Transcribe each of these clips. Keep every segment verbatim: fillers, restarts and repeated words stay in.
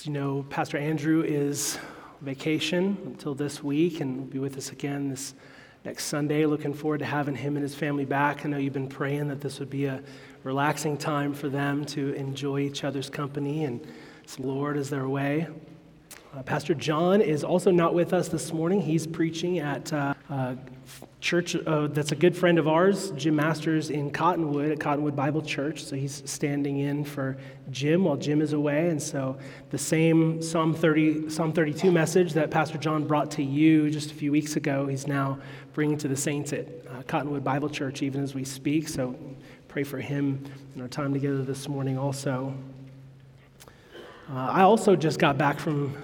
As you know, Pastor Andrew is on vacation until this week, and will be with us again this next Sunday. Looking forward to having him and his family back. I know you've been praying that this would be a relaxing time for them to enjoy each other's company, and the Lord is their way. Uh, Pastor John is also not with us this morning. He's preaching at uh, a church uh, that's a good friend of ours, Jim Masters in Cottonwood, at Cottonwood Bible Church. So he's standing in for Jim while Jim is away. And so the same Psalm thirty, Psalm thirty-two message that Pastor John brought to you just a few weeks ago, he's now bringing to the saints at uh, Cottonwood Bible Church even as we speak. So pray for him in our time together this morning also. Uh, I also just got back from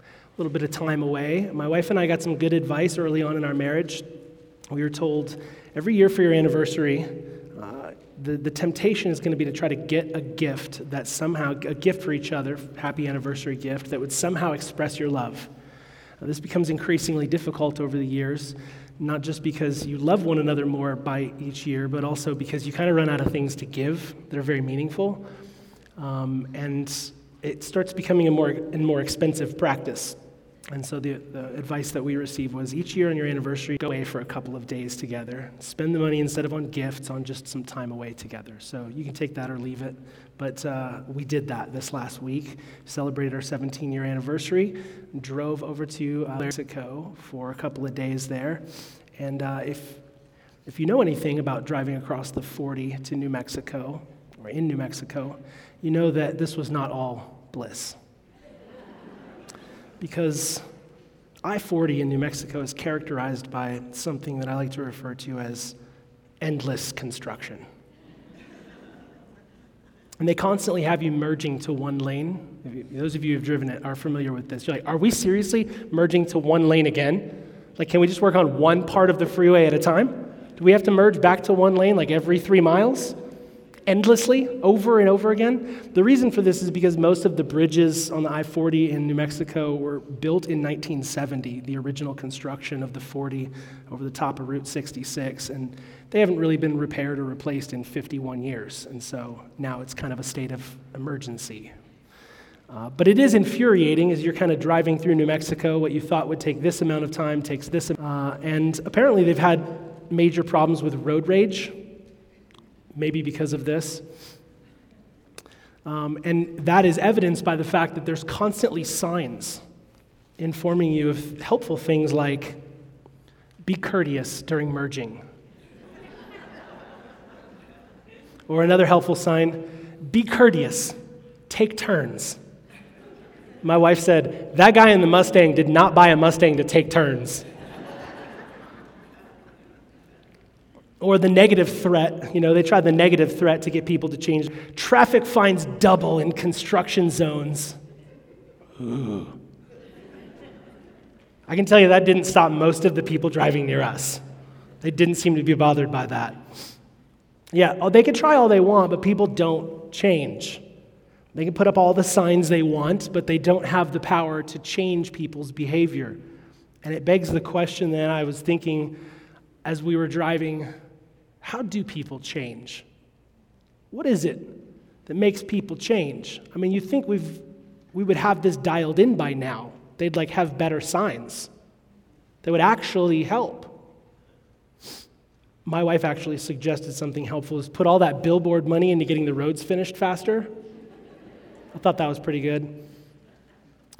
a little bit of time away. My wife and I got some good advice early on in our marriage. We were told every year for your anniversary, uh, the, the temptation is going to be to try to get a gift that somehow, a gift for each other, happy anniversary gift, that would somehow express your love. Now, this becomes increasingly difficult over the years, not just because you love one another more by each year, but also because you kind of run out of things to give that are very meaningful. Um, and... It starts becoming a more and more expensive practice. And so the, the advice that we received was each year on your anniversary, go away for a couple of days together. Spend the money instead of on gifts, on just some time away together. So you can take that or leave it. But uh, we did that this last week. Celebrated our seventeen-year anniversary. Drove over to uh, Mexico for a couple of days there. And uh, if if you know anything about driving across the forty to New Mexico, or in New Mexico, you know that this was not all bliss. Because I forty in New Mexico is characterized by something that I like to refer to as endless construction. And they constantly have you merging to one lane. Those of you who have driven it are familiar with this. You're like, are we seriously merging to one lane again? Like, can we just work on one part of the freeway at a time? Do we have to merge back to one lane like every three miles? Endlessly, over and over again. The reason for this is because most of the bridges on the I forty in New Mexico were built in nineteen seventy, the original construction of the forty over the top of Route sixty-six, and they haven't really been repaired or replaced in fifty-one years, and so now it's kind of a state of emergency. Uh, but it is infuriating as you're kind of driving through New Mexico. What you thought would take this amount of time takes this amount, uh, and apparently they've had major problems with road rage, maybe because of this. Um, and that is evidenced by the fact that there's constantly signs informing you of helpful things like, be courteous during merging. Or another helpful sign, be courteous, take turns. My wife said, that guy in the Mustang did not buy a Mustang to take turns. Or the negative threat, you know, they tried the negative threat to get people to change. Traffic fines double in construction zones. Ooh. I can tell you that didn't stop most of the people driving near us. They didn't seem to be bothered by that. Yeah, they can try all they want, but people don't change. They can put up all the signs they want, but they don't have the power to change people's behavior. And it begs the question that I was thinking as we were driving, how do people change? What is it that makes people change? I mean, you think we've we would have this dialed in by now. They'd like have better signs that would actually help. My wife actually suggested something helpful is put all that billboard money into getting the roads finished faster. I thought that was pretty good.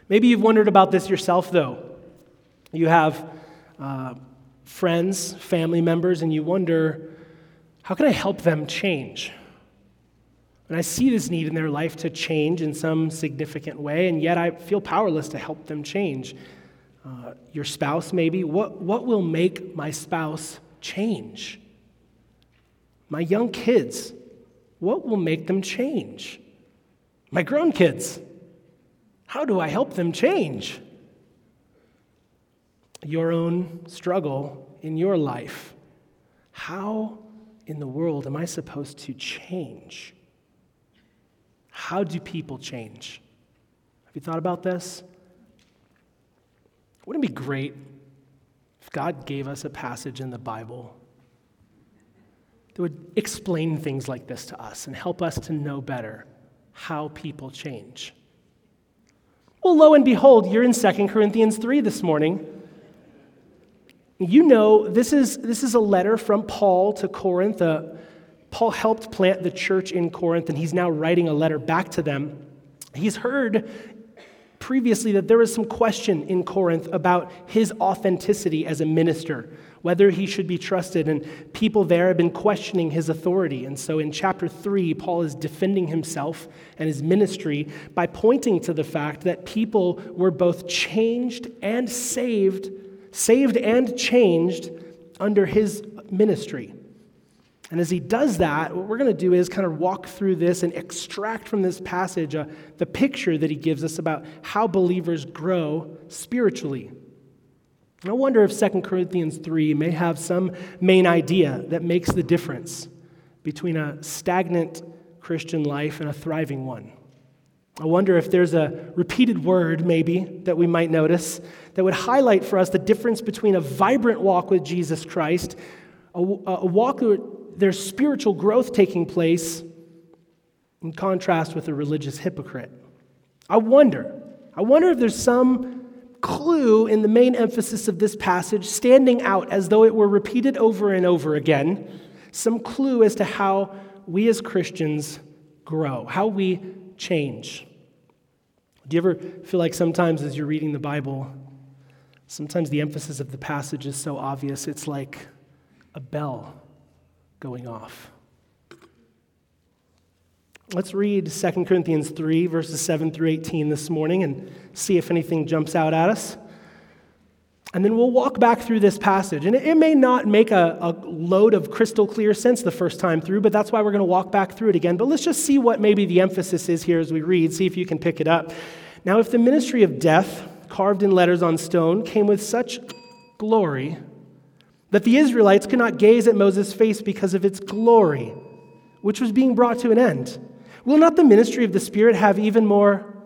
Maybe you've wondered about this yourself, though. You have uh, friends, family members, and you wonder, how can I help them change? And I see this need in their life to change in some significant way, and yet I feel powerless to help them change. Uh, your spouse, maybe. What, what will make my spouse change? My young kids, what will make them change? My grown kids, how do I help them change? Your own struggle in your life. How in the world am I supposed to change? How do people change? Have you thought about this? Wouldn't it be great if God gave us a passage in the Bible that would explain things like this to us and help us to know better how people change? Well, lo and behold, you're in Second Corinthians three this morning. You know, this is this is a letter from Paul to Corinth. Uh, Paul helped plant the church in Corinth, and he's now writing a letter back to them. He's heard previously that there was some question in Corinth about his authenticity as a minister, whether he should be trusted, and people there have been questioning his authority. And so in chapter three, Paul is defending himself and his ministry by pointing to the fact that people were both changed and saved saved and changed under his ministry. And as he does that, what we're going to do is kind of walk through this and extract from this passage uh, the picture that he gives us about how believers grow spiritually. And I wonder if Second Corinthians three may have some main idea that makes the difference between a stagnant Christian life and a thriving one. I wonder if there's a repeated word, maybe, that we might notice that would highlight for us the difference between a vibrant walk with Jesus Christ, a, a walk where there's spiritual growth taking place, in contrast with a religious hypocrite. I wonder. I wonder if there's some clue in the main emphasis of this passage standing out as though it were repeated over and over again, some clue as to how we as Christians grow, how we change. Do you ever feel like sometimes as you're reading the Bible, sometimes the emphasis of the passage is so obvious, it's like a bell going off? Let's read Second Corinthians three, verses seven through eighteen this morning and see if anything jumps out at us. And then we'll walk back through this passage. And it, it may not make a, a load of crystal clear sense the first time through, but that's why we're going to walk back through it again. But let's just see what maybe the emphasis is here as we read, see if you can pick it up. Now, if the ministry of death, carved in letters on stone, came with such glory that the Israelites could not gaze at Moses' face because of its glory, which was being brought to an end, will not the ministry of the Spirit have even more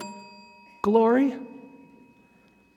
glory?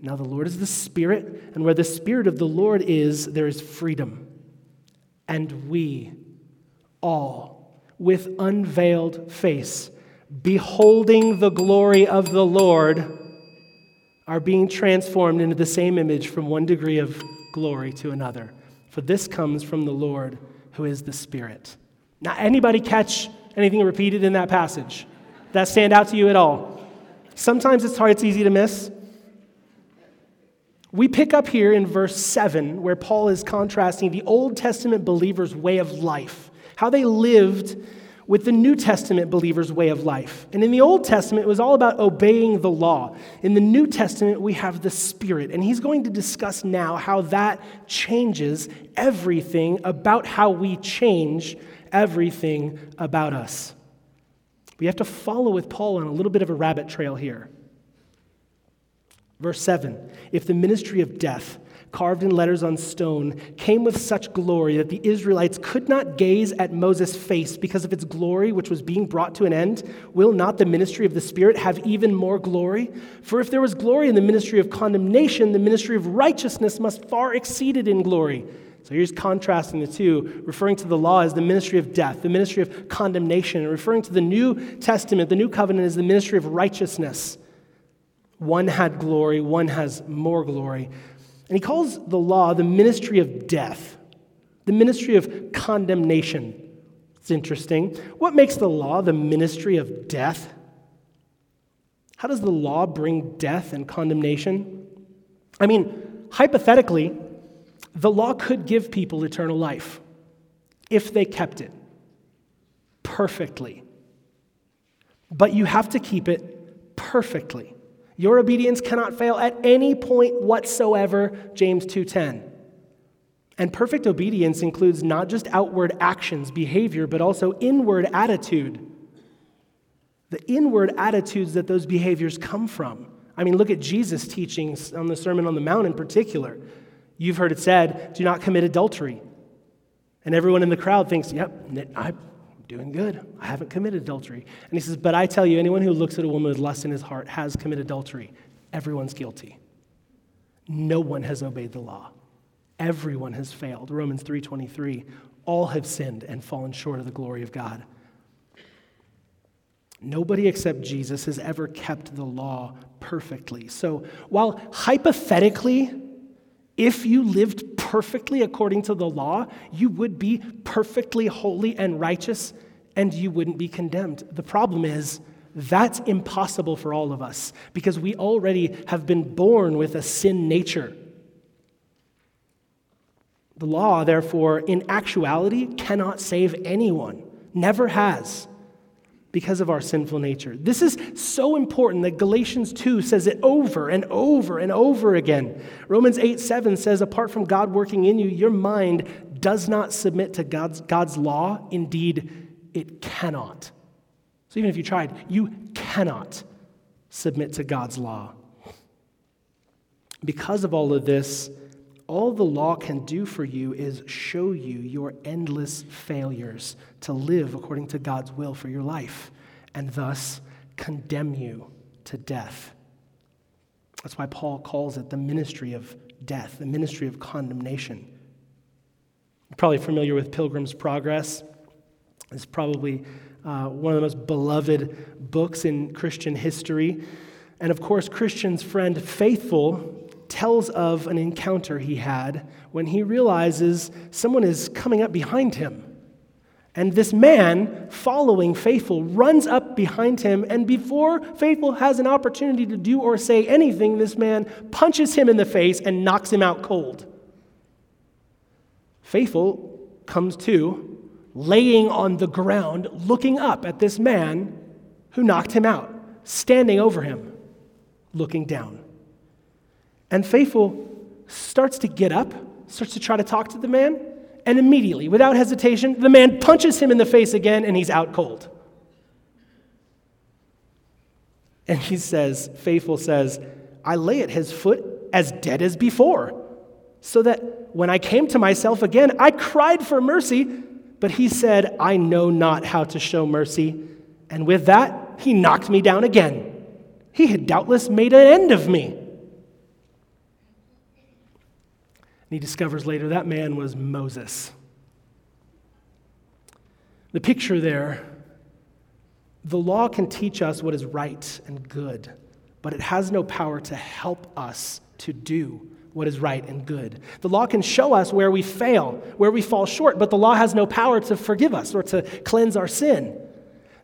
Now the Lord is the Spirit, and where the Spirit of the Lord is, there is freedom. And we all, with unveiled face, beholding the glory of the Lord, are being transformed into the same image from one degree of glory to another. For this comes from the Lord, who is the Spirit. Now, anybody catch anything repeated in that passage? Does that stand out to you at all? Sometimes it's hard, it's easy to miss. We pick up here in verse seven, where Paul is contrasting the Old Testament believers' way of life, how they lived, with the New Testament believers' way of life. And in the Old Testament, it was all about obeying the law. In the New Testament, we have the Spirit. And he's going to discuss now how that changes everything about how we change everything about us. We have to follow with Paul on a little bit of a rabbit trail here. Verse seven, if the ministry of death, carved in letters on stone, came with such glory that the Israelites could not gaze at Moses' face because of its glory, which was being brought to an end, will not the ministry of the Spirit have even more glory? For if there was glory in the ministry of condemnation, the ministry of righteousness must far exceed it in glory. So here's contrasting the two, referring to the law as the ministry of death, the ministry of condemnation, and referring to the New Testament, the New Covenant, as the ministry of righteousness. One had glory, one has more glory. And he calls the law the ministry of death, the ministry of condemnation. It's interesting. What makes the law the ministry of death? How does the law bring death and condemnation? I mean, hypothetically, the law could give people eternal life if they kept it perfectly. but you have to keep it perfectly. Your obedience cannot fail at any point whatsoever, James two ten. And perfect obedience includes not just outward actions, behavior, but also inward attitude. The inward attitudes that those behaviors come from. I mean, look at Jesus' teachings on the Sermon on the Mount in particular. You've heard it said, do not commit adultery. And everyone in the crowd thinks, yep, I'm doing good. I haven't committed adultery. And he says, but I tell you, anyone who looks at a woman with lust in his heart has committed adultery. Everyone's guilty. No one has obeyed the law. Everyone has failed. Romans three twenty-three, all have sinned and fallen short of the glory of God. Nobody except Jesus has ever kept the law perfectly. So while hypothetically, if you lived perfectly according to the law, you would be perfectly holy and righteous, and you wouldn't be condemned. The problem is that's impossible for all of us because we already have been born with a sin nature. The law, therefore, in actuality, cannot save anyone, never has, because of our sinful nature. This is so important that Galatians two says it over and over and over again. Romans eight seven says, apart from God working in you, your mind does not submit to God's, God's law. Indeed, it cannot. So even if you tried, you cannot submit to God's law. Because of all of this, all the law can do for you is show you your endless failures to live according to God's will for your life, and thus condemn you to death. That's why Paul calls it the ministry of death, the ministry of condemnation. You're probably familiar with Pilgrim's Progress. It's probably uh, one of the most beloved books in Christian history. And of course, Christian's friend Faithful tells of an encounter he had when he realizes someone is coming up behind him. And this man, following Faithful, runs up behind him, and before Faithful has an opportunity to do or say anything, this man punches him in the face and knocks him out cold. Faithful comes to, laying on the ground, looking up at this man who knocked him out, standing over him, looking down. And Faithful starts to get up, starts to try to talk to the man, and immediately, without hesitation, the man punches him in the face again, and he's out cold. And he says, Faithful says, I lay at his foot as dead as before, so that when I came to myself again, I cried for mercy, but he said, I know not how to show mercy. And with that, he knocked me down again. He had doubtless made an end of me. He discovers later that man was Moses. The picture there, the law can teach us what is right and good, but it has no power to help us to do what is right and good. The law can show us where we fail, where we fall short, but the law has no power to forgive us or to cleanse our sin.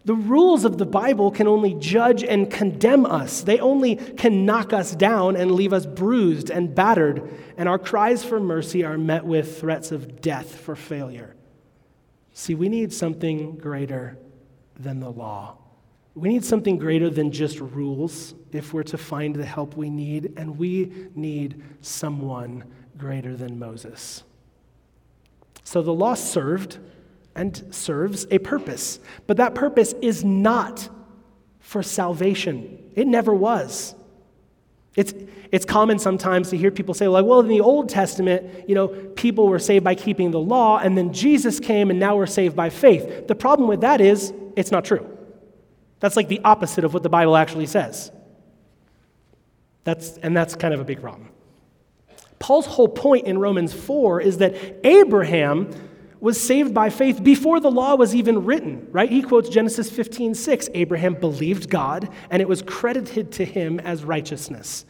The rules of the Bible can only judge and condemn us. They only can knock us down and leave us bruised and battered, and our cries for mercy are met with threats of death for failure. See, we need something greater than the law. We need something greater than just rules if we're to find the help we need, and we need someone greater than Moses. So the law served and serves a purpose. But that purpose is not for salvation. It never was. It's it's common sometimes to hear people say, like, well, in the Old Testament, you know, people were saved by keeping the law, and then Jesus came, and now we're saved by faith. The problem with that is it's not true. That's like the opposite of what the Bible actually says. That's and that's kind of a big problem. Paul's whole point in Romans four is that Abraham was saved by faith before the law was even written, right? He quotes Genesis fifteen six, Abraham believed God, and it was credited to him as righteousness.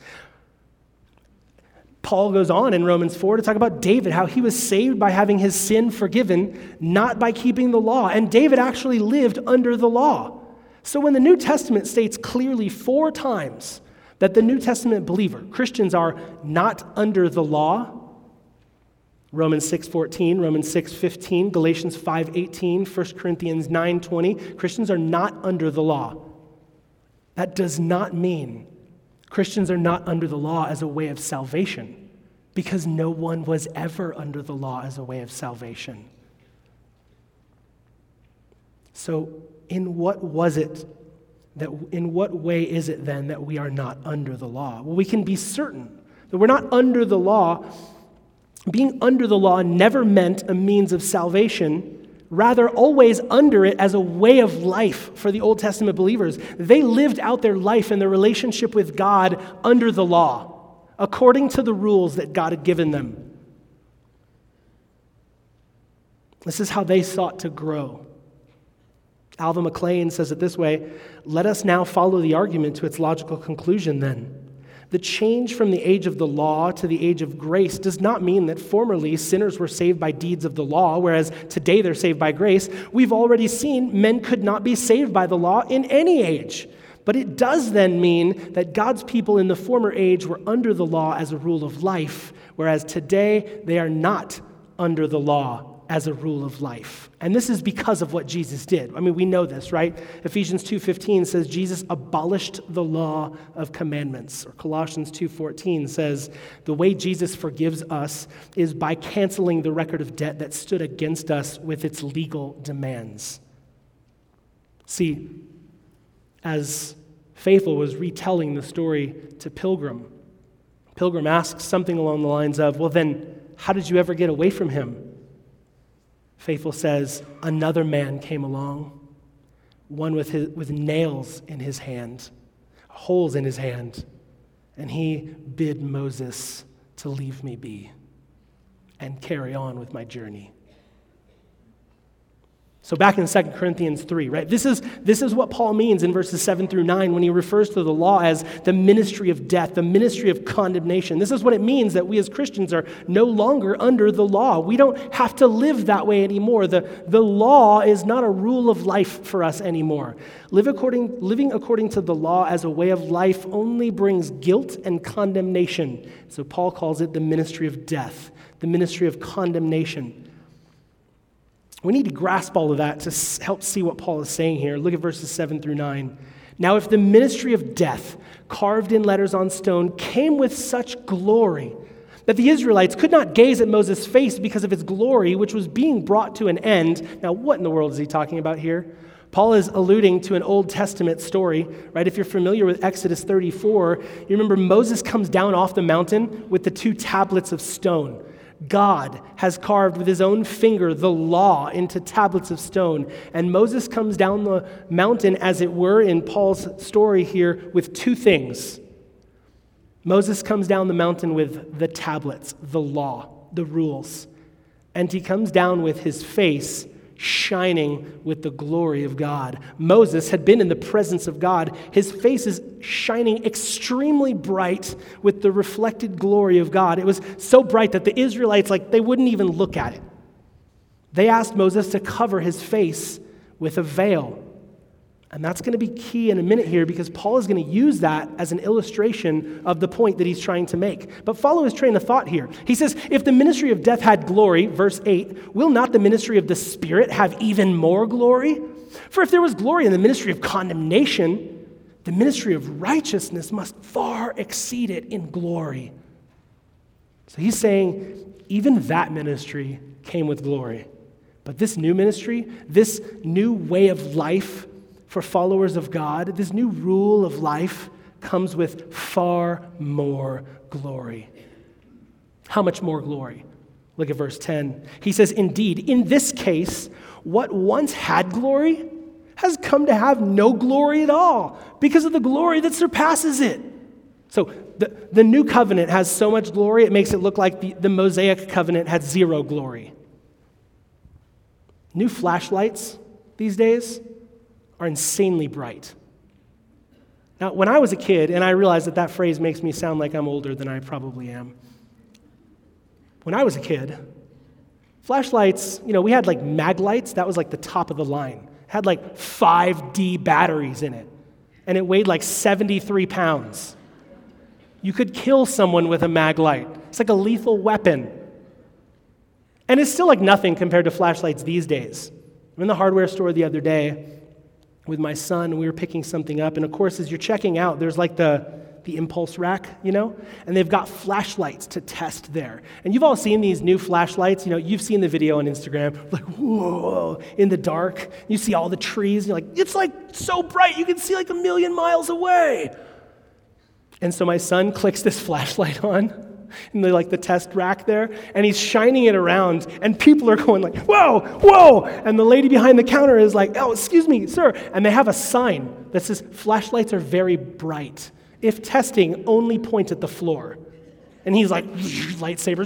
Paul goes on in Romans four to talk about David, how he was saved by having his sin forgiven, not by keeping the law. And David actually lived under the law. So when the New Testament states clearly four times that the New Testament believer, Christians, are not under the law, Romans six fourteen, Romans six fifteen, Galatians five eighteen, First Corinthians nine twenty. Christians are not under the law. That does not mean Christians are not under the law as a way of salvation, because no one was ever under the law as a way of salvation. So in what was it that, in what way is it then that we are not under the law? Well, we can be certain that we're not under the law. Being under the law never meant a means of salvation. Rather, always under it as a way of life for the Old Testament believers. They lived out their life and their relationship with God under the law, according to the rules that God had given them. This is how they sought to grow. Alva McLean says it this way: "Let us now follow the argument to its logical conclusion then. The change from the age of the law to the age of grace does not mean that formerly sinners were saved by deeds of the law, whereas today they're saved by grace. We've already seen men could not be saved by the law in any age. But it does then mean that God's people in the former age were under the law as a rule of life, whereas today they are not under the law as a rule of life." And this is because of what Jesus did. I mean, we know this, right? Ephesians two fifteen says Jesus abolished the law of commandments. Or Colossians two fourteen says the way Jesus forgives us is by canceling the record of debt that stood against us with its legal demands. See, as Faithful was retelling the story to Pilgrim, Pilgrim asks something along the lines of, "Well then, how did you ever get away from him?" Faithful says, "Another man came along, one with his, with nails in his hand, holes in his hand, and he bid Moses to leave me be and carry on with my journey." So back in Second Corinthians three, right? This is, this is what Paul means in verses seven through nine when he refers to the law as the ministry of death, the ministry of condemnation. This is what it means that we as Christians are no longer under the law. We don't have to live that way anymore. The, the law is not a rule of life for us anymore. Live according, living according to the law as a way of life only brings guilt and condemnation. So Paul calls it the ministry of death, the ministry of condemnation. We need to grasp all of that to help see what Paul is saying here. Look at verses seven through nine. "Now, if the ministry of death, carved in letters on stone, came with such glory that the Israelites could not gaze at Moses' face because of its glory, which was being brought to an end." Now, what in the world is he talking about here? Paul is alluding to an Old Testament story, right? If you're familiar with Exodus thirty-four, you remember Moses comes down off the mountain with the two tablets of stone. God has carved with his own finger the law into tablets of stone. And Moses comes down the mountain, as it were, in Paul's story here, with two things. Moses comes down the mountain with the tablets, the law, the rules. And he comes down with his face shining with the glory of God. Moses had been in the presence of God. His face is shining extremely bright with the reflected glory of God. It was so bright that the Israelites, like, they wouldn't even look at it. They asked Moses to cover his face with a veil. And that's going to be key in a minute here, because Paul is going to use that as an illustration of the point that he's trying to make. But follow his train of thought here. He says, if the ministry of death had glory, verse eight, will not the ministry of the Spirit have even more glory? For if there was glory in the ministry of condemnation, the ministry of righteousness must far exceed it in glory. So he's saying, even that ministry came with glory. But this new ministry, this new way of life, for followers of God, this new rule of life comes with far more glory. How much more glory? Look at verse ten. He says, "Indeed, in this case, what once had glory has come to have no glory at all, because of the glory that surpasses it." So the, the new covenant has so much glory, it makes it look like the, the Mosaic covenant had zero glory. New flashlights these days are insanely bright. Now, when I was a kid, and I realize that that phrase makes me sound like I'm older than I probably am. When I was a kid, flashlights, you know, we had like mag lights. That was like the top of the line. It had like five D batteries in it, and it weighed like seventy-three pounds. You could kill someone with a mag light. It's like a lethal weapon. And it's still like nothing compared to flashlights these days. I'm in the hardware store the other day, with my son, and we were picking something up. And of course, as you're checking out, there's like the the impulse rack, you know, and they've got flashlights to test there. And you've all seen these new flashlights. You know, you've seen the video on Instagram, like, whoa, in the dark. You see all the trees, and you're like, it's like so bright, you can see like a million miles away. And so my son clicks this flashlight on in the, like, the test rack there, and he's shining it around, and people are going like, whoa, whoa, and the lady behind the counter is like, oh, excuse me, sir, and they have a sign that says, flashlights are very bright. If testing, only point at the floor. And he's like, lightsaber.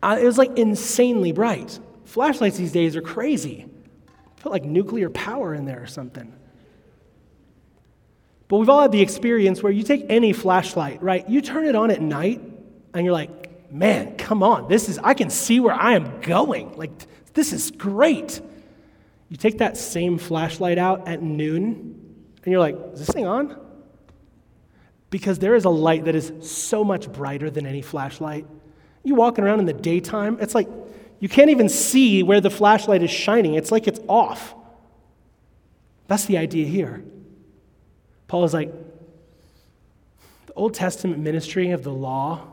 Uh, it was like insanely bright. Flashlights these days are crazy. Felt like nuclear power in there or something. But we've all had the experience where you take any flashlight, right? You turn it on at night, and you're like, man, come on. This is, I can see where I am going. Like, this is great. You take that same flashlight out at noon, and you're like, is this thing on? Because there is a light that is so much brighter than any flashlight. You walking around in the daytime, it's like you can't even see where the flashlight is shining. It's like it's off. That's the idea here. Paul is like, the Old Testament ministry of the law,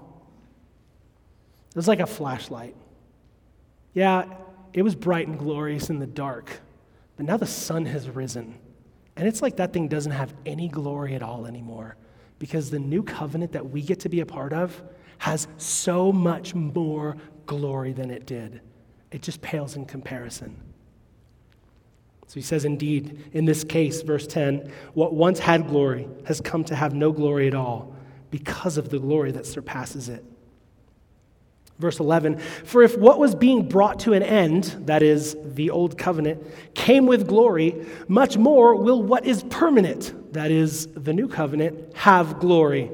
it was like a flashlight. Yeah, it was bright and glorious in the dark, but now the sun has risen. And it's like that thing doesn't have any glory at all anymore, because the new covenant that we get to be a part of has so much more glory than it did. It just pales in comparison. So he says, indeed, in this case, verse ten, what once had glory has come to have no glory at all because of the glory that surpasses it. Verse eleven, for if what was being brought to an end, that is, the old covenant, came with glory, much more will what is permanent, that is, the new covenant, have glory.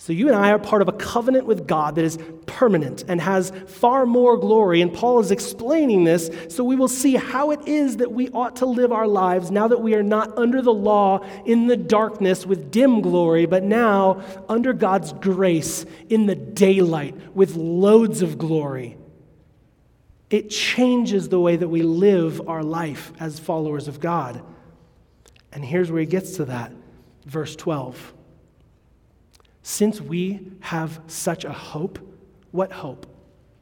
So you and I are part of a covenant with God that is permanent and has far more glory, and Paul is explaining this, so we will see how it is that we ought to live our lives now that we are not under the law in the darkness with dim glory, but now under God's grace in the daylight with loads of glory. It changes the way that we live our life as followers of God. And here's where he gets to that, verse twelve. Since we have such a hope, what hope?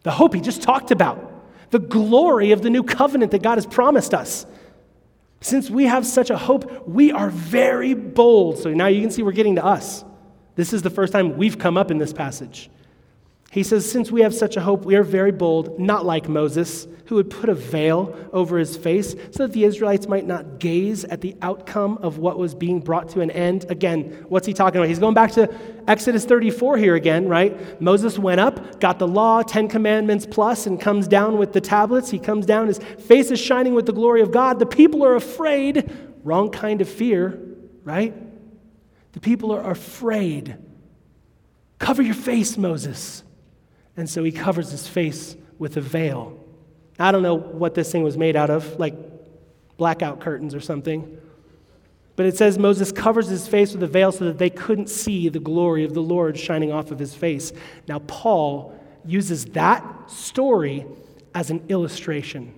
The hope he just talked about, the glory of the new covenant that God has promised us. Since we have such a hope, we are very bold. So now you can see we're getting to us. This is the first time we've come up in this passage. He says, since we have such a hope, we are very bold, not like Moses, who would put a veil over his face so that the Israelites might not gaze at the outcome of what was being brought to an end. Again, what's he talking about? He's going back to Exodus thirty-four here again, right? Moses went up, got the law, Ten Commandments plus, and comes down with the tablets. He comes down, his face is shining with the glory of God. The people are afraid. Wrong kind of fear, right? The people are afraid. Cover your face, Moses. And so he covers his face with a veil. I don't know what this thing was made out of, like blackout curtains or something. But it says Moses covers his face with a veil so that they couldn't see the glory of the Lord shining off of his face. Now, Paul uses that story as an illustration.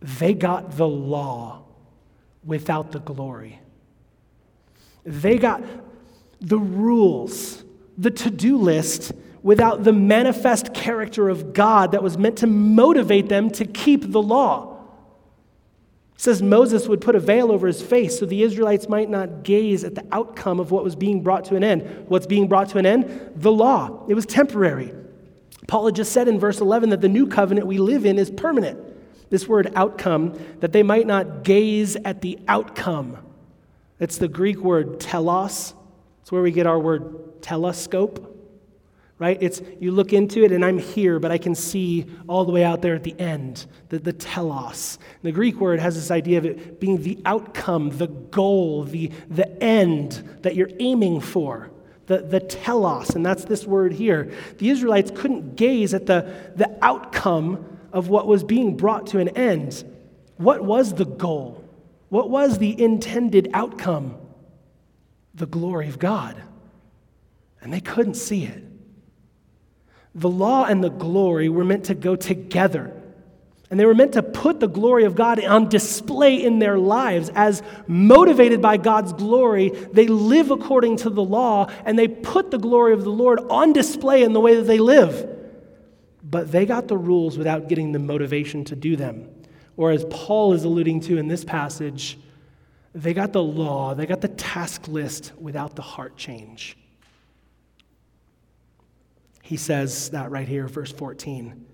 They got the law without the glory. They got the rules, the to-do list, without the manifest character of God that was meant to motivate them to keep the law. It says Moses would put a veil over his face so the Israelites might not gaze at the outcome of what was being brought to an end. What's being brought to an end? The law. It was temporary. Paul had just said in verse eleven that the new covenant we live in is permanent. This word outcome, that they might not gaze at the outcome. It's the Greek word telos. It's where we get our word telescope. Right? It's, you look into it and I'm here, but I can see all the way out there at the end, the, the telos. The Greek word has this idea of it being the outcome, the goal, the, the end that you're aiming for, the, the telos, and that's this word here. The Israelites couldn't gaze at the, the outcome of what was being brought to an end. What was the goal? What was the intended outcome? The glory of God. And they couldn't see it. The law and the glory were meant to go together. And they were meant to put the glory of God on display in their lives. As motivated by God's glory, they live according to the law, and they put the glory of the Lord on display in the way that they live. But they got the rules without getting the motivation to do them. Or as Paul is alluding to in this passage, they got the law, they got the task list without the heart change. He says that right here, verse fourteen.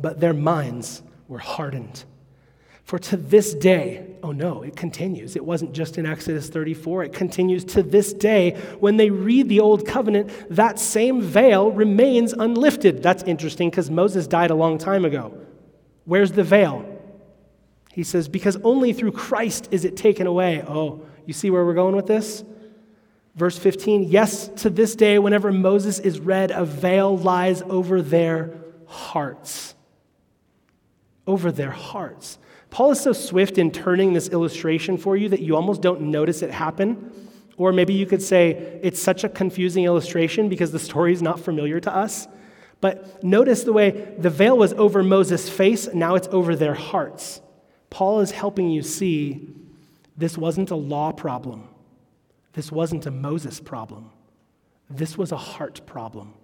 But their minds were hardened. For to this day, oh no, it continues. It wasn't just in Exodus thirty-four. It continues to this day. When they read the Old Covenant, that same veil remains unlifted. That's interesting because Moses died a long time ago. Where's the veil? He says, because only through Christ is it taken away. Oh, you see where we're going with this? Verse fifteen, yes, to this day, whenever Moses is read, a veil lies over their hearts. Over their hearts. Paul is so swift in turning this illustration for you that you almost don't notice it happen. Or maybe you could say it's such a confusing illustration because the story is not familiar to us. But notice the way the veil was over Moses' face, now it's over their hearts. Paul is helping you see this wasn't a law problem. This wasn't a Moses problem. This was a heart problem.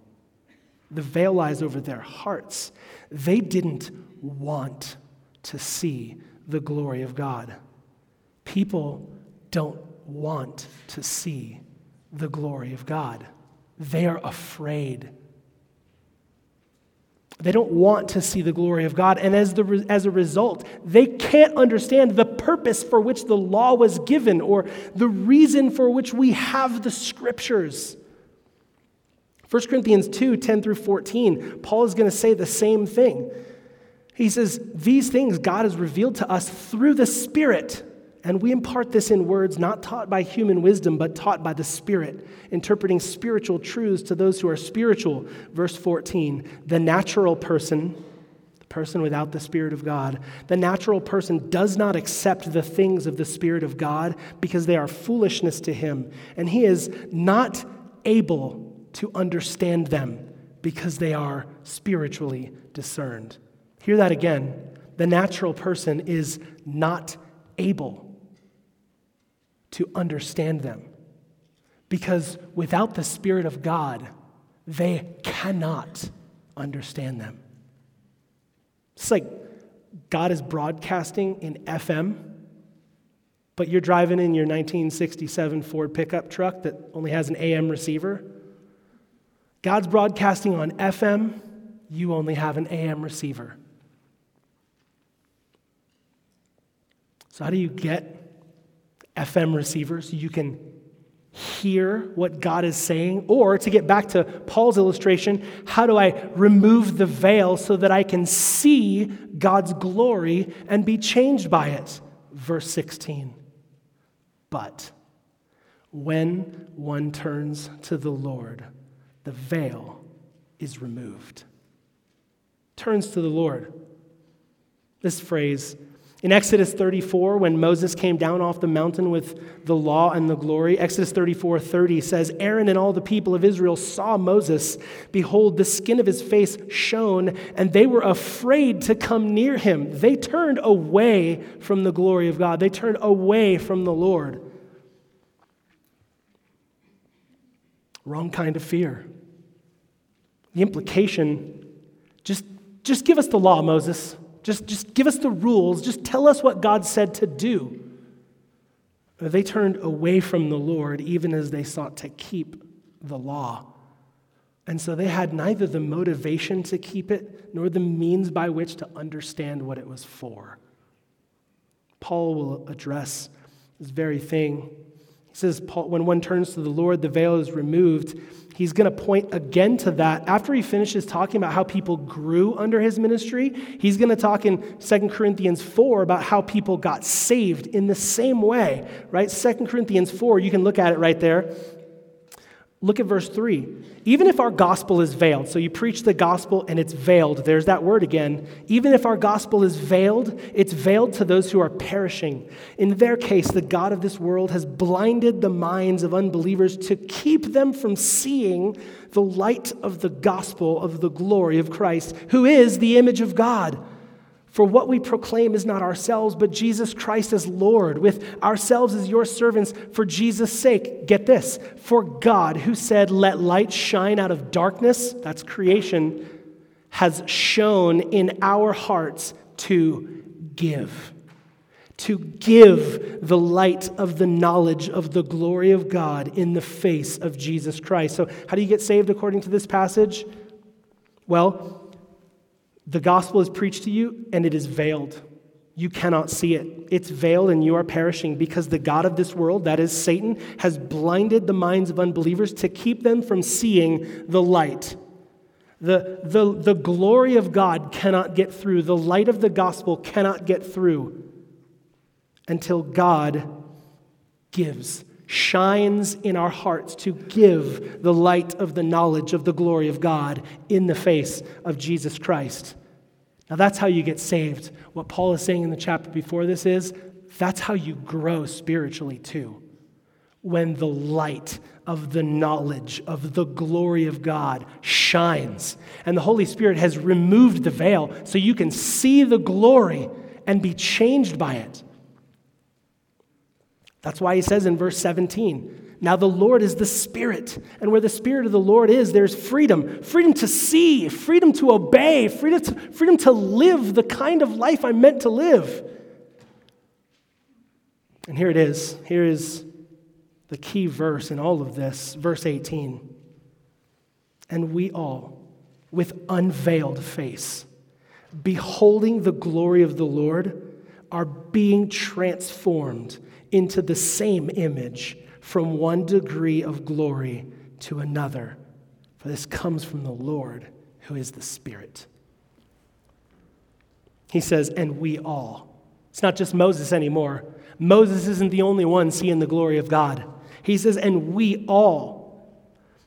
The veil lies over their hearts. They didn't want to see the glory of God. People don't want to see the glory of God. They are afraid. They don't want to see the glory of God, and as the as a result, they can't understand the purpose for which the law was given or the reason for which we have the Scriptures. First Corinthians two, ten through fourteen, Paul is going to say the same thing. He says, these things God has revealed to us through the Spirit, and we impart this in words not taught by human wisdom, but taught by the Spirit, interpreting spiritual truths to those who are spiritual. Verse fourteen, the natural person, the person without the Spirit of God, the natural person does not accept the things of the Spirit of God because they are foolishness to him, and he is not able to understand them because they are spiritually discerned. Hear that again. The natural person is not able to understand them because without the Spirit of God, they cannot understand them. It's like God is broadcasting in F M, but you're driving in your nineteen sixty-seven Ford pickup truck that only has an A M receiver. God's broadcasting on F M, you only have an A M receiver. So how do you get F M receivers so you can hear what God is saying? Or to get back to Paul's illustration, how do I remove the veil so that I can see God's glory and be changed by it? Verse sixteen, but when one turns to the Lord, the veil is removed. Turns to the Lord. This phrase, in Exodus thirty-four, when Moses came down off the mountain with the law and the glory, Exodus thirty-four thirty says, Aaron and all the people of Israel saw Moses. Behold, the skin of his face shone, and they were afraid to come near him. They turned away from the glory of God. They turned away from the Lord. Wrong kind of fear. The implication, just, just give us the law, Moses. Just, just give us the rules. Just tell us what God said to do. They turned away from the Lord even as they sought to keep the law. And so they had neither the motivation to keep it nor the means by which to understand what it was for. Paul will address this very thing. He says, Paul, when one turns to the Lord, the veil is removed. He's going to point again to that. After he finishes talking about how people grew under his ministry, he's going to talk in Second Corinthians four about how people got saved in the same way, right? Second Corinthians four, you can look at it right there. Look at verse three. Even if our gospel is veiled, so you preach the gospel and it's veiled. There's that word again. Even if our gospel is veiled, it's veiled to those who are perishing. In their case, the God of this world has blinded the minds of unbelievers to keep them from seeing the light of the gospel of the glory of Christ, who is the image of God. For what we proclaim is not ourselves, but Jesus Christ as Lord, with ourselves as your servants for Jesus' sake. Get this, for God, who said, let light shine out of darkness, that's creation, has shone in our hearts to give. To give the light of the knowledge of the glory of God in the face of Jesus Christ. So how do you get saved according to this passage? Well, the gospel is preached to you, and it is veiled. You cannot see it. It's veiled, and you are perishing because the god of this world, that is Satan, has blinded the minds of unbelievers to keep them from seeing the light. The, the, the glory of God cannot get through. The light of the gospel cannot get through until God gives, shines in our hearts to give the light of the knowledge of the glory of God in the face of Jesus Christ. Now that's how you get saved. What Paul is saying in the chapter before this is, that's how you grow spiritually too. When the light of the knowledge of the glory of God shines, and the Holy Spirit has removed the veil so you can see the glory and be changed by it. That's why he says in verse seventeen, now the Lord is the Spirit, and where the Spirit of the Lord is, there's freedom, freedom to see, freedom to obey, freedom to, freedom to live the kind of life I'm meant to live. And here it is. Here is the key verse in all of this, verse eighteen. And we all, with unveiled face, beholding the glory of the Lord, are being transformed into the same image from one degree of glory to another. For this comes from the Lord, who is the Spirit. He says, and we all. It's not just Moses anymore. Moses isn't the only one seeing the glory of God. He says, and we all.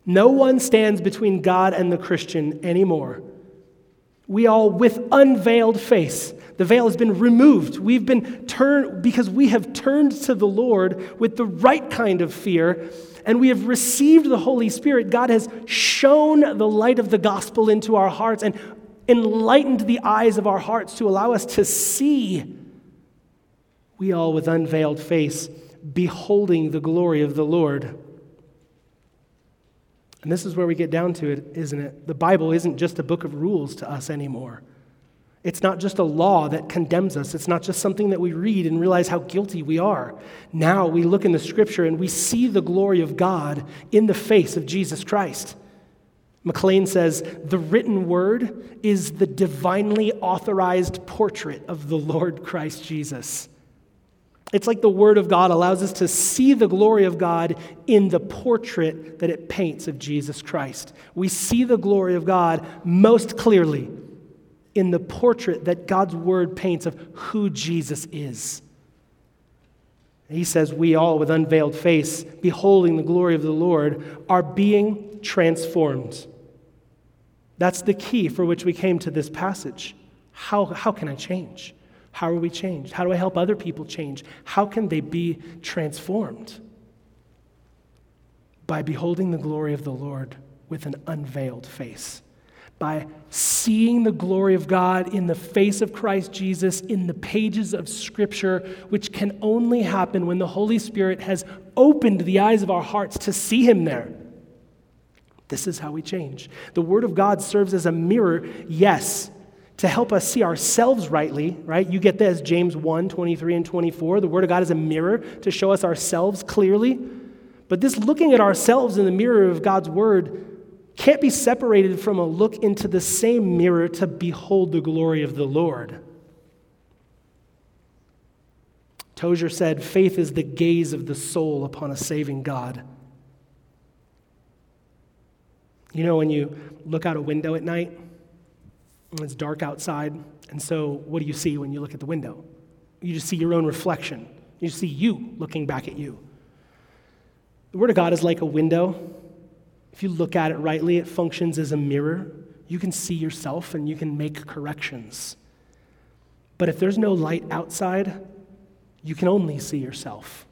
No one stands between God and the Christian anymore. We all, with unveiled face, the veil has been removed. We've been turned, because we have turned to the Lord with the right kind of fear, and we have received the Holy Spirit. God has shone the light of the gospel into our hearts and enlightened the eyes of our hearts to allow us to see. We all, with unveiled face, beholding the glory of the Lord. And this is where we get down to it, isn't it? The Bible isn't just a book of rules to us anymore. It's not just a law that condemns us. It's not just something that we read and realize how guilty we are. Now we look in the Scripture and we see the glory of God in the face of Jesus Christ. McLean says, the written word is the divinely authorized portrait of the Lord Christ Jesus. It's like the Word of God allows us to see the glory of God in the portrait that it paints of Jesus Christ. We see the glory of God most clearly in the portrait that God's Word paints of who Jesus is. He says, we all, with unveiled face, beholding the glory of the Lord, are being transformed. That's the key for which we came to this passage. How, how can I change? How are we changed? How do I help other people change? How can they be transformed? By beholding the glory of the Lord with an unveiled face. By seeing the glory of God in the face of Christ Jesus in the pages of Scripture, which can only happen when the Holy Spirit has opened the eyes of our hearts to see Him there. This is how we change. The Word of God serves as a mirror, yes, to help us see ourselves rightly, right? You get this, James one, twenty-three and twenty-four. The Word of God is a mirror to show us ourselves clearly. But this looking at ourselves in the mirror of God's Word can't be separated from a look into the same mirror to behold the glory of the Lord. Tozer said, faith is the gaze of the soul upon a saving God. You know, when you look out a window at night, it's dark outside, and so what do you see when you look at the window? You just see your own reflection. You see you looking back at you. The Word of God is like a window. If you look at it rightly, it functions as a mirror. You can see yourself and you can make corrections. But if there's no light outside, you can only see yourself.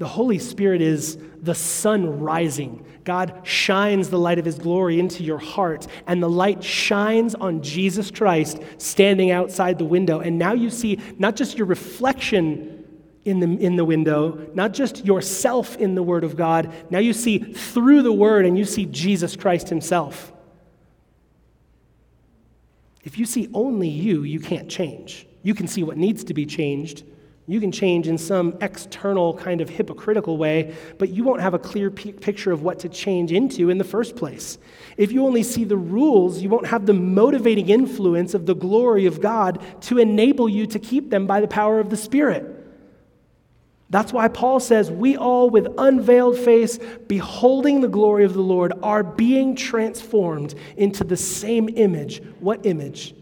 The Holy Spirit is the sun rising. God shines the light of his glory into your heart, and the light shines on Jesus Christ standing outside the window. And now you see not just your reflection in the, in the window, not just yourself in the Word of God, now you see through the Word, and you see Jesus Christ himself. If you see only you, you can't change. You can see what needs to be changed. You can change in some external kind of hypocritical way, but you won't have a clear p- picture of what to change into in the first place. If you only see the rules, you won't have the motivating influence of the glory of God to enable you to keep them by the power of the Spirit. That's why Paul says, we all with unveiled face, beholding the glory of the Lord, are being transformed into the same image. What image?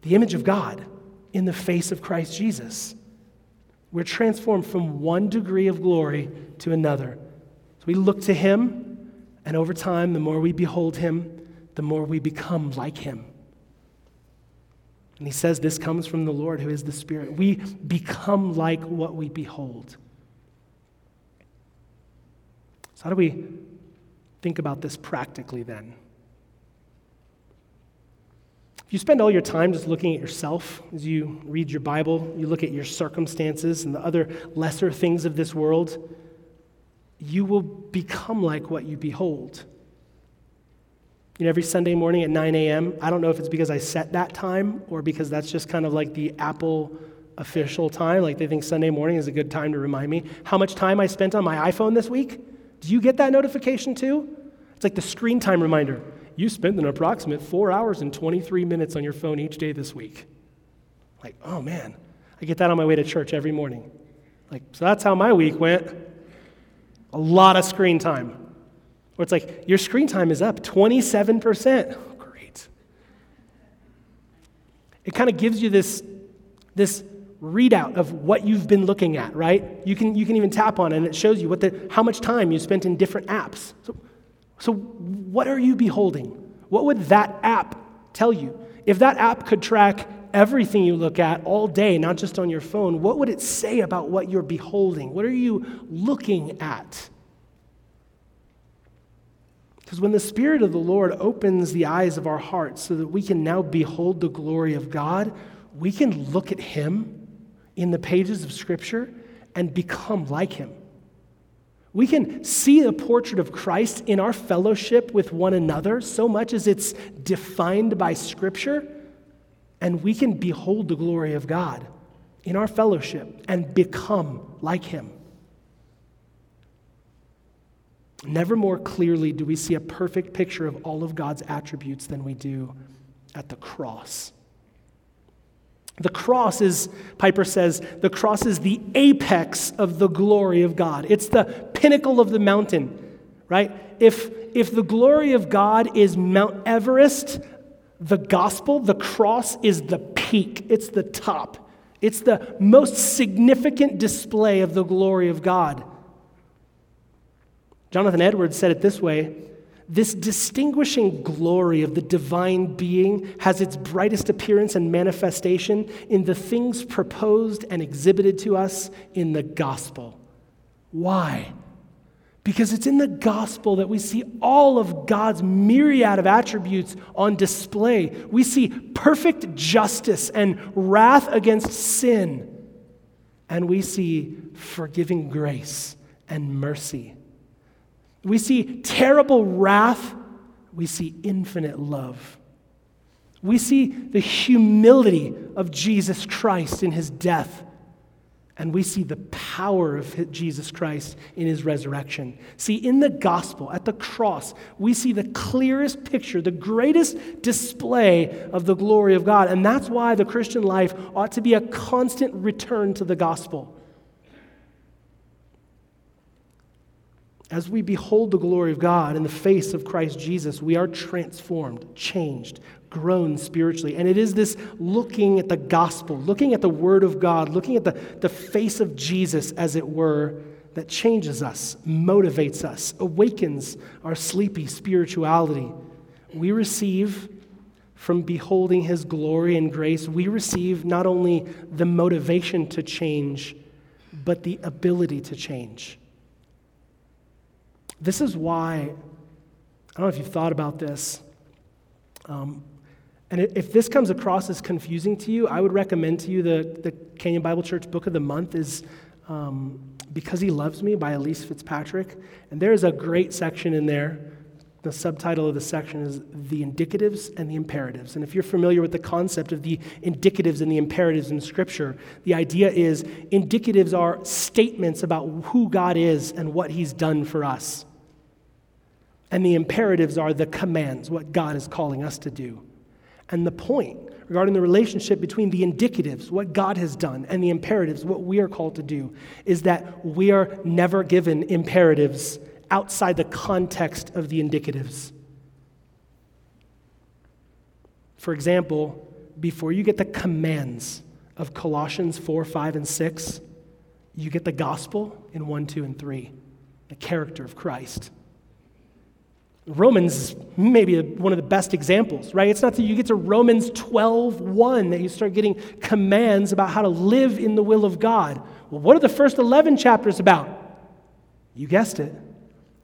The image of God in the face of Christ Jesus. We're transformed from one degree of glory to another. So we look to him, and over time, the more we behold him, the more we become like him. And he says this comes from the Lord, who is the Spirit. We become like what we behold. So how do we think about this practically then? If you spend all your time just looking at yourself as you read your Bible, you look at your circumstances and the other lesser things of this world, you will become like what you behold. You know, every Sunday morning at nine a.m., I don't know if it's because I set that time or because that's just kind of like the Apple official time, like they think Sunday morning is a good time to remind me how much time I spent on my iPhone this week. Do you get that notification too? It's like the screen time reminder. You spend an approximate four hours and twenty-three minutes on your phone each day this week. Like, oh man, I get that on my way to church every morning. Like, so that's how my week went. A lot of screen time. Or it's like, your screen time is up twenty-seven percent. Oh, great. It kind of gives you this, this readout of what you've been looking at, right? You can you can even tap on it, and it shows you what the how much time you spent in different apps. So, So what are you beholding? What would that app tell you? If that app could track everything you look at all day, not just on your phone, what would it say about what you're beholding? What are you looking at? Because when the Spirit of the Lord opens the eyes of our hearts so that we can now behold the glory of God, we can look at him in the pages of Scripture and become like him. We can see the portrait of Christ in our fellowship with one another so much as it's defined by Scripture, and we can behold the glory of God in our fellowship and become like him. Never more clearly do we see a perfect picture of all of God's attributes than we do at the cross. The cross is, Piper says, the cross is the apex of the glory of God. It's the pinnacle of the mountain, right? If, if the glory of God is Mount Everest, the gospel, the cross is the peak. It's the top. It's the most significant display of the glory of God. Jonathan Edwards said it this way: this distinguishing glory of the divine being has its brightest appearance and manifestation in the things proposed and exhibited to us in the gospel. Why? Because it's in the gospel that we see all of God's myriad of attributes on display. We see perfect justice and wrath against sin, and we see forgiving grace and mercy. We see terrible wrath. We see infinite love. We see the humility of Jesus Christ in his death. And we see the power of Jesus Christ in his resurrection. See, in the gospel, at the cross, we see the clearest picture, the greatest display of the glory of God. And that's why the Christian life ought to be a constant return to the gospel. As we behold the glory of God in the face of Christ Jesus, we are transformed, changed, grown spiritually. And it is this looking at the gospel, looking at the Word of God, looking at the, the face of Jesus, as it were, that changes us, motivates us, awakens our sleepy spirituality. We receive from beholding his glory and grace, we receive not only the motivation to change, but the ability to change. This is why, I don't know if you've thought about this, um, and if this comes across as confusing to you, I would recommend to you the, the Canyon Bible Church Book of the Month is um, Because He Loves Me by Elise Fitzpatrick. And there is a great section in there. The subtitle of the section is The Indicatives and the Imperatives. And if you're familiar with the concept of the indicatives and the imperatives in Scripture, the idea is indicatives are statements about who God is and what He's done for us. And the imperatives are the commands, what God is calling us to do. And the point regarding the relationship between the indicatives, what God has done, and the imperatives, what we are called to do, is that we are never given imperatives outside the context of the indicatives. For example, before you get the commands of Colossians four, five, and six, you get the gospel in one, two, and three, the character of Christ. Romans is maybe one of the best examples, right? It's not that you get to Romans twelve, one, that you start getting commands about how to live in the will of God. Well, what are the first eleven chapters about? You guessed it,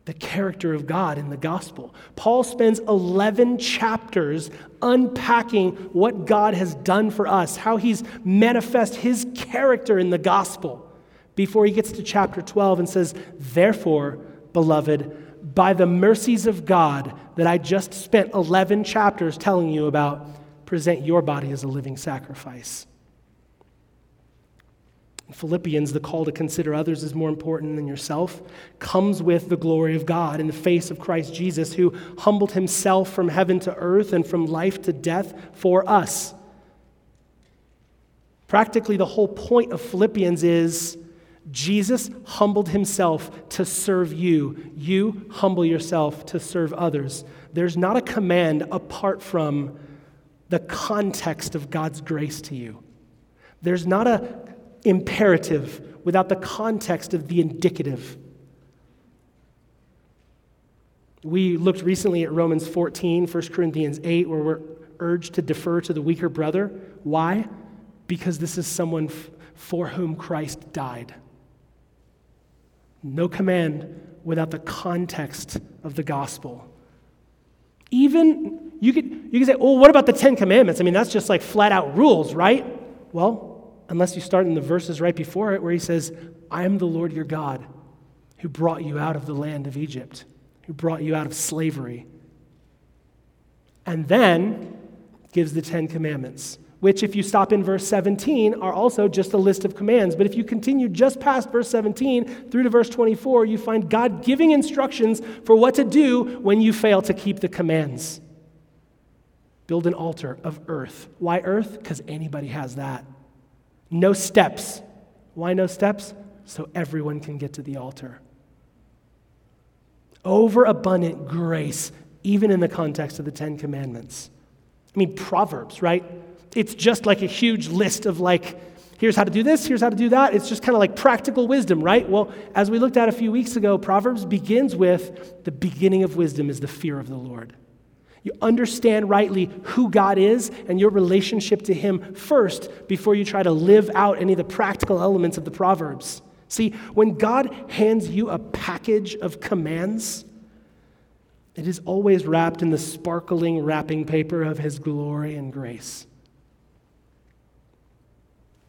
the character of God in the gospel. Paul spends eleven chapters unpacking what God has done for us, how He's manifest His character in the gospel, before he gets to chapter twelve and says, "Therefore, beloved, by the mercies of God that I just spent eleven chapters telling you about, present your body as a living sacrifice." In Philippians, the call to consider others as more important than yourself comes with the glory of God in the face of Christ Jesus, who humbled Himself from heaven to earth and from life to death for us. Practically the whole point of Philippians is Jesus humbled Himself to serve you. You humble yourself to serve others. There's not a command apart from the context of God's grace to you. There's not an imperative without the context of the indicative. We looked recently at Romans fourteen, First Corinthians eight, where we're urged to defer to the weaker brother. Why? Because this is someone f- for whom Christ died. No command without the context of the gospel. Even, you could you could say, oh, what about the Ten Commandments? I mean, that's just like flat-out rules, right? Well, unless you start in the verses right before it where He says, I am the Lord your God who brought you out of the land of Egypt, who brought you out of slavery. And then gives the Ten Commandments, which if you stop in verse seventeen are also just a list of commands. But if you continue just past verse seventeen through to verse twenty-four, you find God giving instructions for what to do when you fail to keep the commands. Build an altar of earth. Why earth? Because anybody has that. No steps. Why no steps? So everyone can get to the altar. Overabundant grace, even in the context of the Ten Commandments. I mean, Proverbs, right? It's just like a huge list of like, here's how to do this, here's how to do that. It's just kind of like practical wisdom, right? Well, as we looked at a few weeks ago, Proverbs begins with the beginning of wisdom is the fear of the Lord. You understand rightly who God is and your relationship to Him first before you try to live out any of the practical elements of the Proverbs. See, when God hands you a package of commands, it is always wrapped in the sparkling wrapping paper of His glory and grace.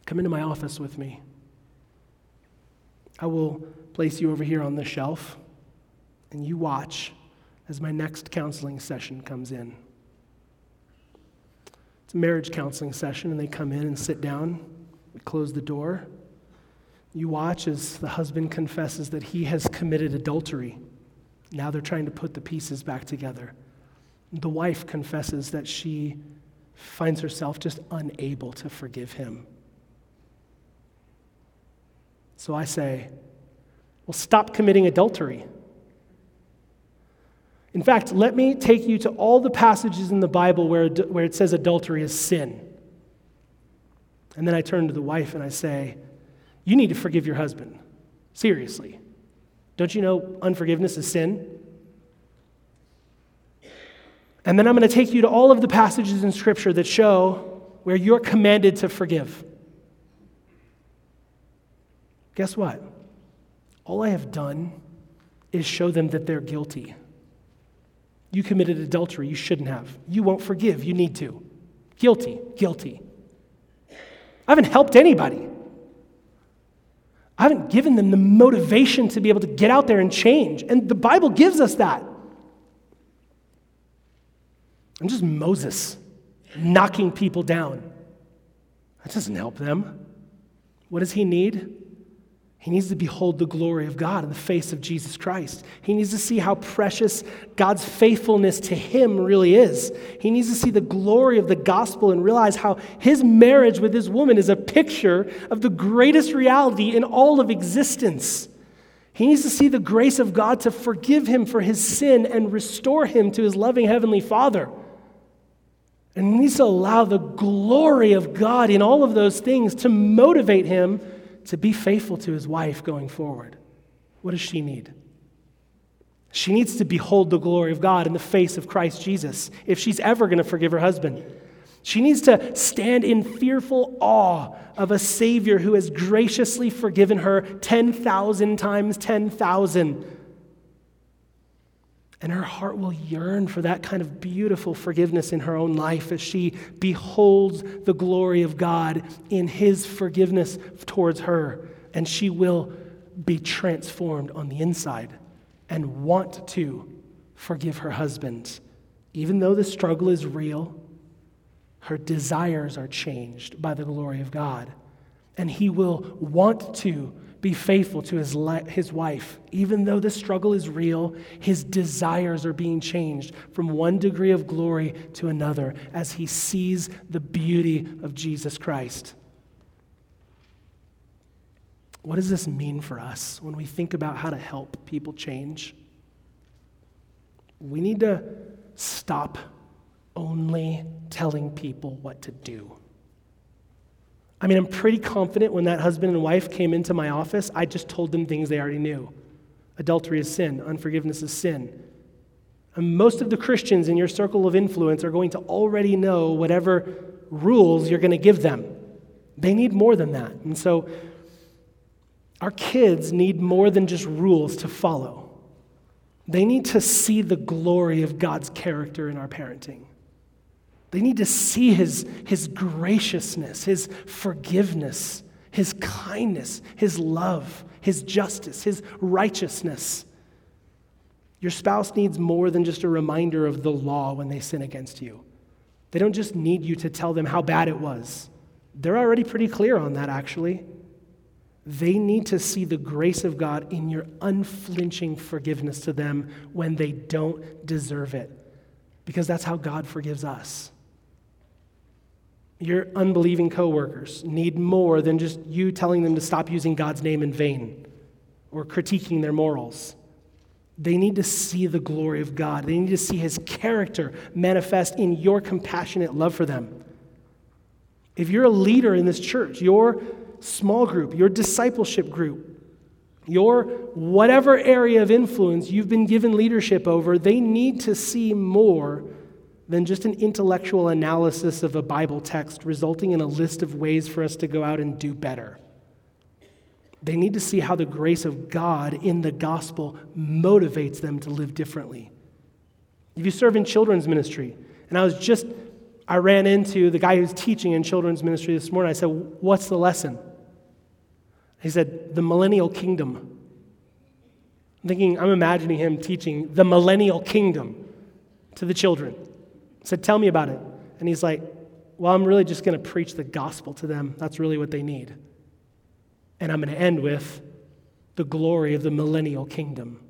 Come into my office with me. I will place you over here on the shelf, and you watch as my next counseling session comes in. It's a marriage counseling session, and they come in and sit down. We close the door. You watch as the husband confesses that he has committed adultery. Now they're trying to put the pieces back together. The wife confesses that she finds herself just unable to forgive him. So I say, well, stop committing adultery. In fact, let me take you to all the passages in the Bible where, where it says adultery is sin. And then I turn to the wife and I say, you need to forgive your husband. Seriously. Don't you know unforgiveness is sin? And then I'm going to take you to all of the passages in Scripture that show where you're commanded to forgive. Guess what? All I have done is show them that they're guilty. You committed adultery, you shouldn't have. You won't forgive, you need to. Guilty, guilty. I haven't helped anybody. I haven't given them the motivation to be able to get out there and change. And the Bible gives us that. I'm just Moses knocking people down. That doesn't help them. What does he need? He needs to behold the glory of God in the face of Jesus Christ. He needs to see how precious God's faithfulness to him really is. He needs to see the glory of the gospel and realize how his marriage with this woman is a picture of the greatest reality in all of existence. He needs to see the grace of God to forgive him for his sin and restore him to his loving heavenly Father. And he needs to allow the glory of God in all of those things to motivate him to be faithful to his wife going forward. What does she need? She needs to behold the glory of God in the face of Christ Jesus if she's ever going to forgive her husband. She needs to stand in fearful awe of a Savior who has graciously forgiven her ten thousand times ten thousand. And her heart will yearn for that kind of beautiful forgiveness in her own life as she beholds the glory of God in his forgiveness towards her. And she will be transformed on the inside and want to forgive her husband. Even though the struggle is real, her desires are changed by the glory of God. And he will want to be faithful to his li- his wife. Even though the struggle is real, his desires are being changed from one degree of glory to another as he sees the beauty of Jesus Christ. What does this mean for us when we think about how to help people change? We need to stop only telling people what to do. I mean, I'm pretty confident when that husband and wife came into my office, I just told them things they already knew. Adultery is sin. Unforgiveness is sin. And most of the Christians in your circle of influence are going to already know whatever rules you're going to give them. They need more than that. And so our kids need more than just rules to follow. They need to see the glory of God's character in our parenting. They need to see his, his graciousness, his forgiveness, his kindness, his love, his justice, his righteousness. Your spouse needs more than just a reminder of the law when they sin against you. They don't just need you to tell them how bad it was. They're already pretty clear on that, actually. They need to see the grace of God in your unflinching forgiveness to them when they don't deserve it, because that's how God forgives us. Your unbelieving coworkers need more than just you telling them to stop using God's name in vain or critiquing their morals. They need to see the glory of God. They need to see his character manifest in your compassionate love for them. If you're a leader in this church, your small group, your discipleship group, your whatever area of influence you've been given leadership over, they need to see more than just an intellectual analysis of a Bible text resulting in a list of ways for us to go out and do better. They need to see how the grace of God in the gospel motivates them to live differently. If you serve in children's ministry, and I was just, I ran into the guy who's teaching in children's ministry this morning. I said, "What's the lesson?" He said, "The millennial kingdom." I'm thinking, I'm imagining him teaching the millennial kingdom to the children. I said, "Tell me about it." And he's like, "Well, I'm really just going to preach the gospel to them. That's really what they need. And I'm going to end with the glory of the millennial kingdom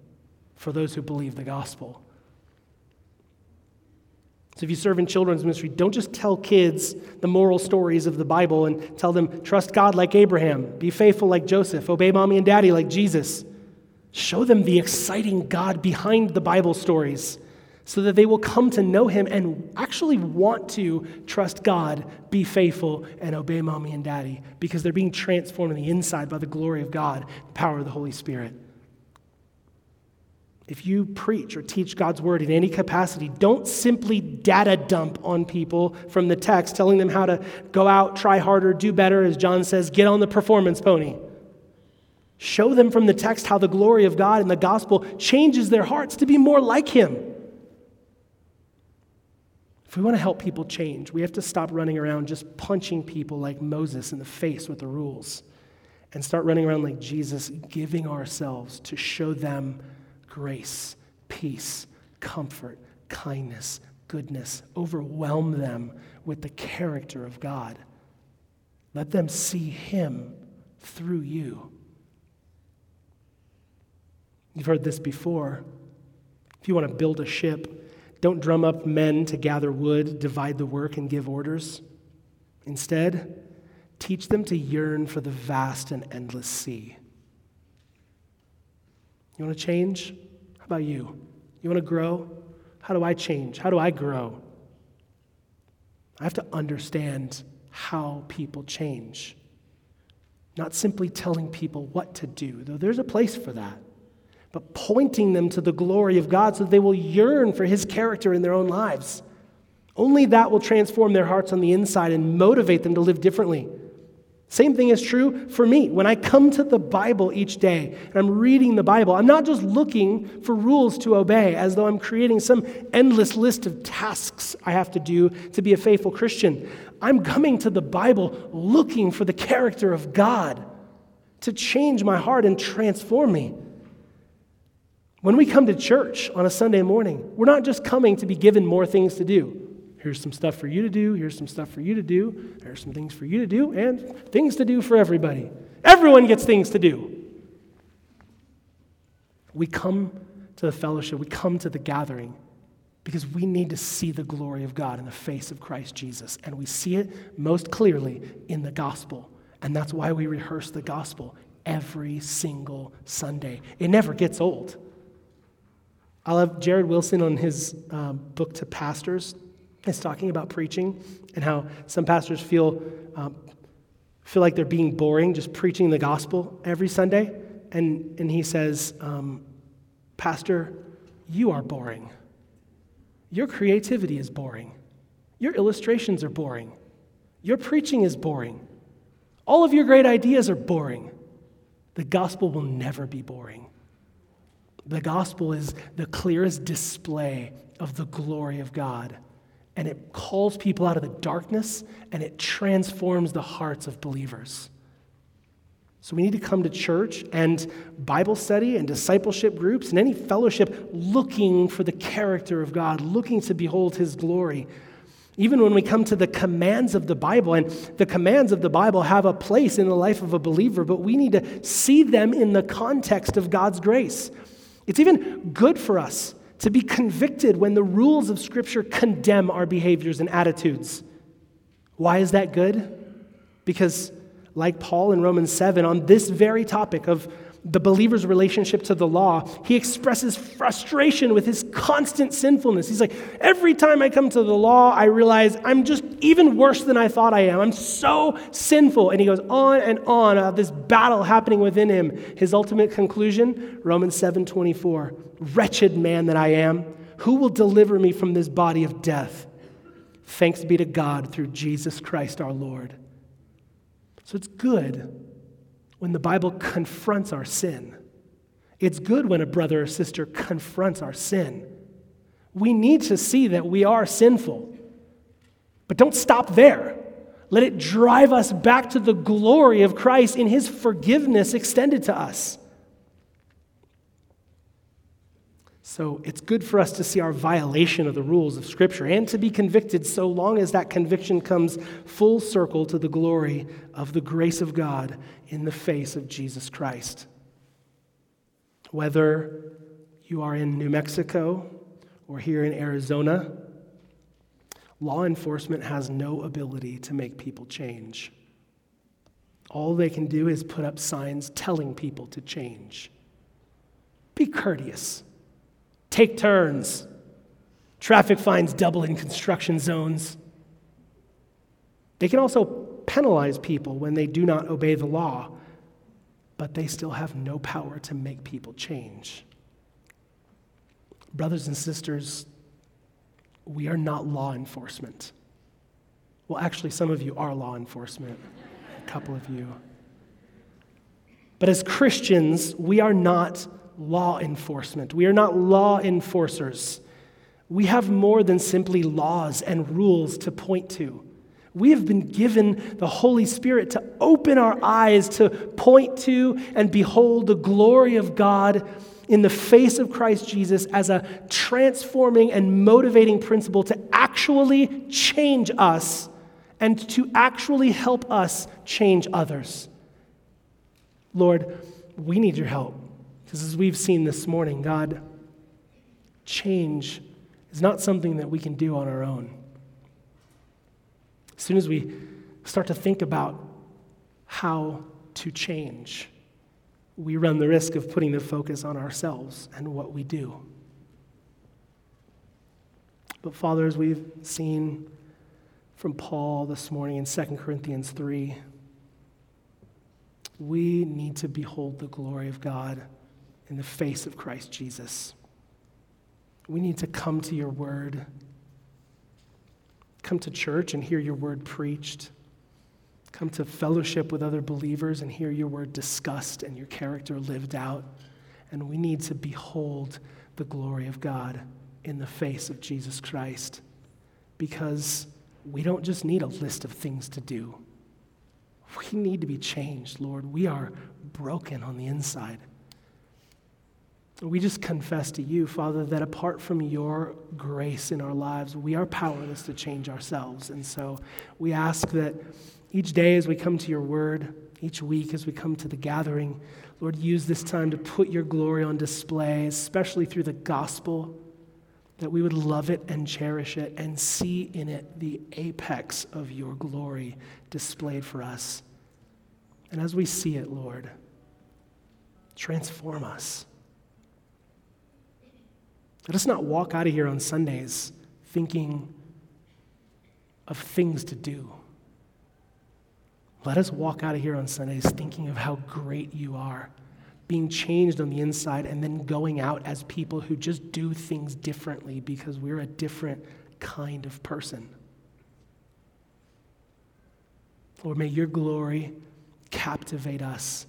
for those who believe the gospel." So if you serve in children's ministry, don't just tell kids the moral stories of the Bible and tell them, trust God like Abraham, be faithful like Joseph, obey mommy and daddy like Jesus. Show them the exciting God behind the Bible stories so that they will come to know him and actually want to trust God, be faithful, and obey mommy and daddy because they're being transformed on the inside by the glory of God, the power of the Holy Spirit. If you preach or teach God's word in any capacity, don't simply data dump on people from the text, telling them how to go out, try harder, do better, as John says, get on the performance pony. Show them from the text how the glory of God and the gospel changes their hearts to be more like him. If we want to help people change, we have to stop running around just punching people like Moses in the face with the rules and start running around like Jesus, giving ourselves to show them grace, peace, comfort, kindness, goodness. Overwhelm them with the character of God. Let them see him through you. You've heard this before. If you want to build a ship, don't drum up men to gather wood, divide the work, and give orders. Instead, teach them to yearn for the vast and endless sea. You want to change? How about you? You want to grow? How do I change? How do I grow? I have to understand how people change. Not simply telling people what to do, though there's a place for that, but pointing them to the glory of God so that they will yearn for his character in their own lives. Only that will transform their hearts on the inside and motivate them to live differently. Same thing is true for me. When I come to the Bible each day and I'm reading the Bible, I'm not just looking for rules to obey as though I'm creating some endless list of tasks I have to do to be a faithful Christian. I'm coming to the Bible looking for the character of God to change my heart and transform me. When we come to church on a Sunday morning, we're not just coming to be given more things to do. Here's some stuff for you to do, here's some stuff for you to do, there's some things for you to do, and things to do for everybody. Everyone gets things to do. We come to the fellowship, we come to the gathering, because we need to see the glory of God in the face of Christ Jesus, and we see it most clearly in the gospel, and that's why we rehearse the gospel every single Sunday. It never gets old. I'll have Jared Wilson on his um, book to pastors. He's talking about preaching and how some pastors feel um, feel like they're being boring, just preaching the gospel every Sunday. And and he says, um, Pastor, you are boring. Your creativity is boring. Your illustrations are boring. Your preaching is boring. All of your great ideas are boring. The gospel will never be boring. The gospel is the clearest display of the glory of God, and it calls people out of the darkness, and it transforms the hearts of believers. So we need to come to church and Bible study and discipleship groups and any fellowship looking for the character of God, looking to behold his glory. Even when we come to the commands of the Bible, and the commands of the Bible have a place in the life of a believer, but we need to see them in the context of God's grace. It's even good for us to be convicted when the rules of Scripture condemn our behaviors and attitudes. Why is that good? Because, like Paul in Romans seven, on this very topic of the believer's relationship to the law, he expresses frustration with his constant sinfulness. He's like, every time I come to the law, I realize I'm just even worse than I thought I am. I'm so sinful. And he goes on and on about this battle happening within him. His ultimate conclusion, Romans seven twenty-four, wretched man that I am, who will deliver me from this body of death? Thanks be to God through Jesus Christ our Lord. So it's good when the Bible confronts our sin. It's good when a brother or sister confronts our sin. We need to see that we are sinful. But don't stop there. Let it drive us back to the glory of Christ in his forgiveness extended to us. So it's good for us to see our violation of the rules of Scripture and to be convicted so long as that conviction comes full circle to the glory of the grace of God in the face of Jesus Christ. Whether you are in New Mexico or here in Arizona, law enforcement has no ability to make people change. All they can do is put up signs telling people to change. Be courteous. Take turns. Traffic fines double in construction zones. They can also penalize people when they do not obey the law, but they still have no power to make people change. Brothers and sisters, we are not law enforcement. Well, actually, some of you are law enforcement, a couple of you. But as Christians, we are not law enforcement. We are not law enforcers. We have more than simply laws and rules to point to. We have been given the Holy Spirit to open our eyes to point to and behold the glory of God in the face of Christ Jesus as a transforming and motivating principle to actually change us and to actually help us change others. Lord, we need your help, because as we've seen this morning, God, change is not something that we can do on our own. As soon as we start to think about how to change, we run the risk of putting the focus on ourselves and what we do. But Father, as we've seen from Paul this morning in Second Corinthians three, we need to behold the glory of God in the face of Christ Jesus. We need to come to your word, come to church and hear your word preached, come to fellowship with other believers and hear your word discussed and your character lived out. And we need to behold the glory of God in the face of Jesus Christ, because we don't just need a list of things to do. We need to be changed, Lord. We are broken on the inside. We just confess to you, Father, that apart from your grace in our lives, we are powerless to change ourselves. And so we ask that each day as we come to your word, each week as we come to the gathering, Lord, use this time to put your glory on display, especially through the gospel, that we would love it and cherish it and see in it the apex of your glory displayed for us. And as we see it, Lord, transform us. Let us not walk out of here on Sundays thinking of things to do. Let us walk out of here on Sundays thinking of how great you are, being changed on the inside and then going out as people who just do things differently because we're a different kind of person. Lord, may your glory captivate us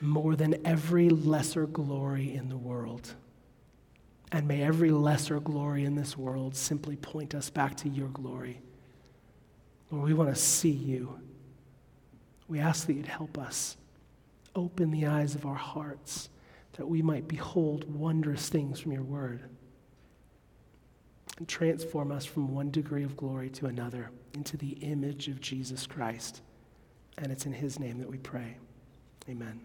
more than every lesser glory in the world. And may every lesser glory in this world simply point us back to your glory. Lord, we want to see you. We ask that you'd help us. Open the eyes of our hearts that we might behold wondrous things from your word and transform us from one degree of glory to another into the image of Jesus Christ. And it's in his name that we pray. Amen.